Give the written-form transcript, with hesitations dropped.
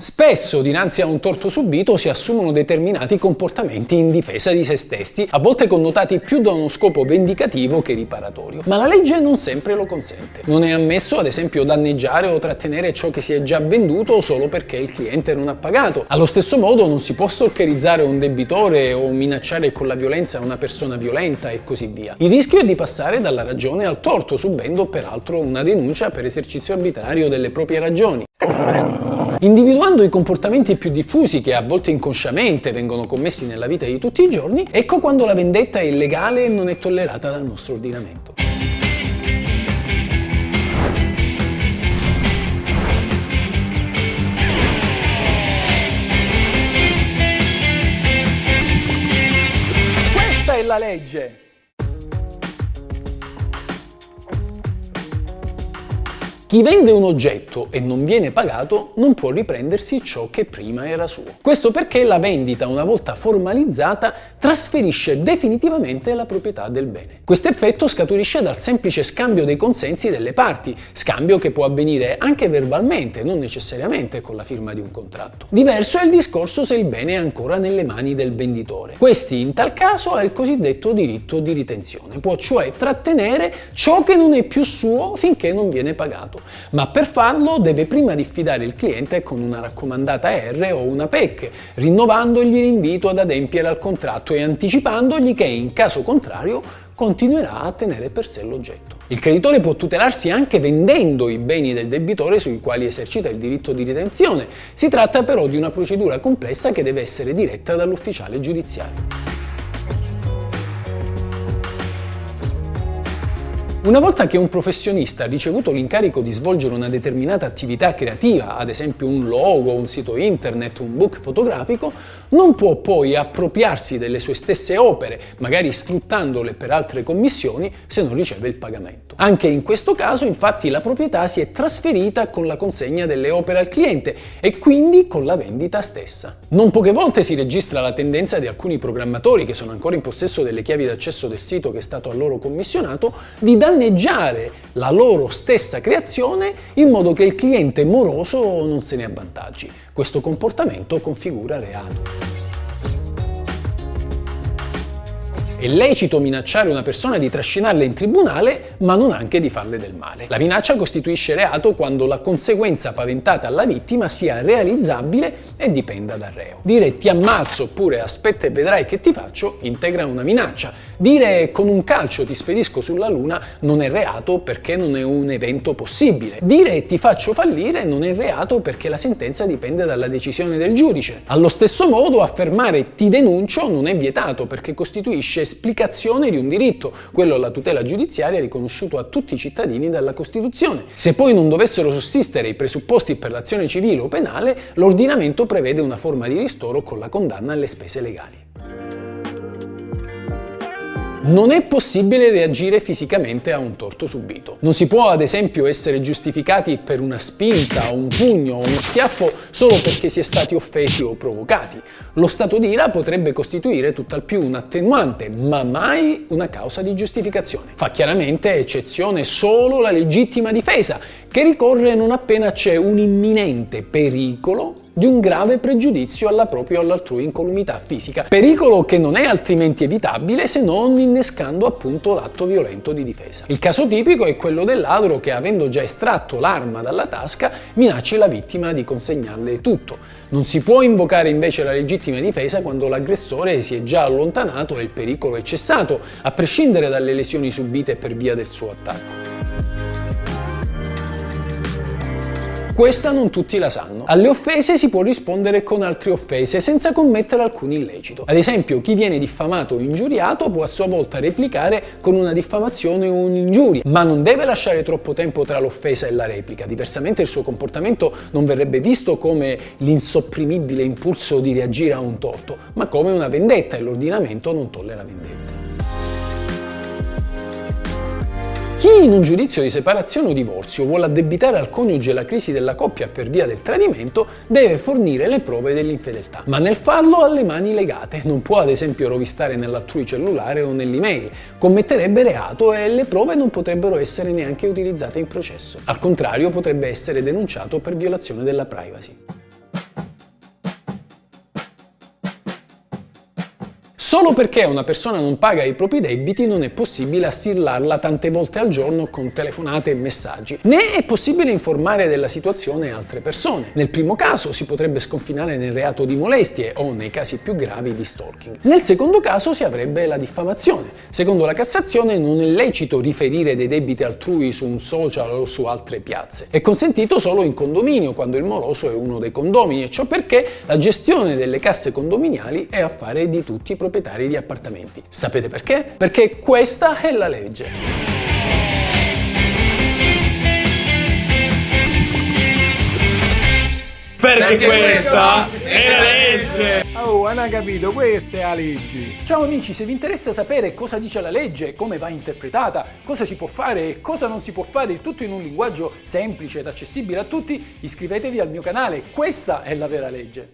Spesso, dinanzi a un torto subito, si assumono determinati comportamenti in difesa di se stessi, a volte connotati più da uno scopo vendicativo che riparatorio. Ma la legge non sempre lo consente. Non è ammesso, ad esempio, danneggiare o trattenere ciò che si è già venduto solo perché il cliente non ha pagato. Allo stesso modo non si può stalkerizzare un debitore o minacciare con la violenza una persona violenta e così via. Il rischio è di passare dalla ragione al torto, subendo peraltro una denuncia per esercizio arbitrario delle proprie ragioni. Individuando i comportamenti più diffusi che a volte inconsciamente vengono commessi nella vita di tutti i giorni, ecco quando la vendetta è illegale e non è tollerata dal nostro ordinamento. Questa è la legge! Chi vende un oggetto e non viene pagato non può riprendersi ciò che prima era suo. Questo perché la vendita, una volta formalizzata, trasferisce definitivamente la proprietà del bene. Questo effetto scaturisce dal semplice scambio dei consensi delle parti, scambio che può avvenire anche verbalmente, non necessariamente con la firma di un contratto. Diverso è il discorso se il bene è ancora nelle mani del venditore. Questi, in tal caso, ha il cosiddetto diritto di ritenzione, può cioè trattenere ciò che non è più suo finché non viene pagato. Ma per farlo deve prima diffidare il cliente con una raccomandata R o una PEC, rinnovandogli l'invito ad adempiere al contratto e anticipandogli che, in caso contrario, continuerà a tenere per sé l'oggetto. Il creditore può tutelarsi anche vendendo i beni del debitore sui quali esercita il diritto di ritenzione. Si tratta però di una procedura complessa che deve essere diretta dall'ufficiale giudiziario. Una volta che un professionista ha ricevuto l'incarico di svolgere una determinata attività creativa, ad esempio un logo, un sito internet, un book fotografico, non può poi appropriarsi delle sue stesse opere, magari sfruttandole per altre commissioni, se non riceve il pagamento. Anche in questo caso, infatti, la proprietà si è trasferita con la consegna delle opere al cliente e quindi con la vendita stessa. Non poche volte si registra la tendenza di alcuni programmatori, che sono ancora in possesso delle chiavi d'accesso del sito che è stato a loro commissionato, di danneggiare la loro stessa creazione in modo che il cliente moroso non se ne avvantaggi. Questo comportamento configura reato. È lecito minacciare una persona di trascinarla in tribunale, ma non anche di farle del male. La minaccia costituisce reato quando la conseguenza paventata alla vittima sia realizzabile e dipenda dal reo. Dire "ti ammazzo" oppure "aspetta e vedrai che ti faccio" integra una minaccia. Dire "con un calcio ti spedisco sulla luna" non è reato perché non è un evento possibile. Dire "ti faccio fallire" non è reato perché la sentenza dipende dalla decisione del giudice. Allo stesso modo, affermare "ti denuncio" non è vietato perché costituisce esplicazione di un diritto, quello alla tutela giudiziaria riconosciuto a tutti i cittadini dalla Costituzione. Se poi non dovessero sussistere i presupposti per l'azione civile o penale, l'ordinamento prevede una forma di ristoro con la condanna alle spese legali. Non è possibile reagire fisicamente a un torto subito. Non si può, ad esempio, essere giustificati per una spinta, un pugno o uno schiaffo solo perché si è stati offesi o provocati. Lo stato di ira potrebbe costituire tutt'al più un attenuante, ma mai una causa di giustificazione. Fa chiaramente eccezione solo la legittima difesa, che ricorre non appena c'è un imminente pericolo di un grave pregiudizio alla propria o all'altrui incolumità fisica, pericolo che non è altrimenti evitabile se non innescando appunto l'atto violento di difesa. Il caso tipico è quello del ladro che, avendo già estratto l'arma dalla tasca, minaccia la vittima di consegnarle tutto. Non si può invocare invece la legittima difesa quando l'aggressore si è già allontanato e il pericolo è cessato, a prescindere dalle lesioni subite per via del suo attacco. Questa non tutti la sanno. Alle offese si può rispondere con altre offese senza commettere alcun illecito. Ad esempio, chi viene diffamato o ingiuriato può a sua volta replicare con una diffamazione o un'ingiuria, ma non deve lasciare troppo tempo tra l'offesa e la replica, diversamente il suo comportamento non verrebbe visto come l'insopprimibile impulso di reagire a un torto, ma come una vendetta, e l'ordinamento non tollera vendette. Chi in un giudizio di separazione o divorzio vuole addebitare al coniuge la crisi della coppia per via del tradimento deve fornire le prove dell'infedeltà, ma nel farlo ha le mani legate. Non può, ad esempio, rovistare nell'altrui cellulare o nell'email, commetterebbe reato e le prove non potrebbero essere neanche utilizzate in processo. Al contrario, potrebbe essere denunciato per violazione della privacy. Solo perché una persona non paga i propri debiti non è possibile assillarla tante volte al giorno con telefonate e messaggi, né è possibile informare della situazione altre persone. Nel primo caso si potrebbe sconfinare nel reato di molestie o, nei casi più gravi, di stalking. Nel secondo caso si avrebbe la diffamazione. Secondo la Cassazione non è lecito riferire dei debiti altrui su un social o su altre piazze. È consentito solo in condominio, quando il moroso è uno dei condomini, e ciò perché la gestione delle casse condominiali è affare di tutti i proprietari di appartamenti. Sapete perché? Perché questa è la legge. Perché questa è la legge! Oh, hanno capito, questa è la legge! Ciao amici, se vi interessa sapere cosa dice la legge, come va interpretata, cosa si può fare e cosa non si può fare, il tutto in un linguaggio semplice ed accessibile a tutti, iscrivetevi al mio canale. Questa è la vera legge!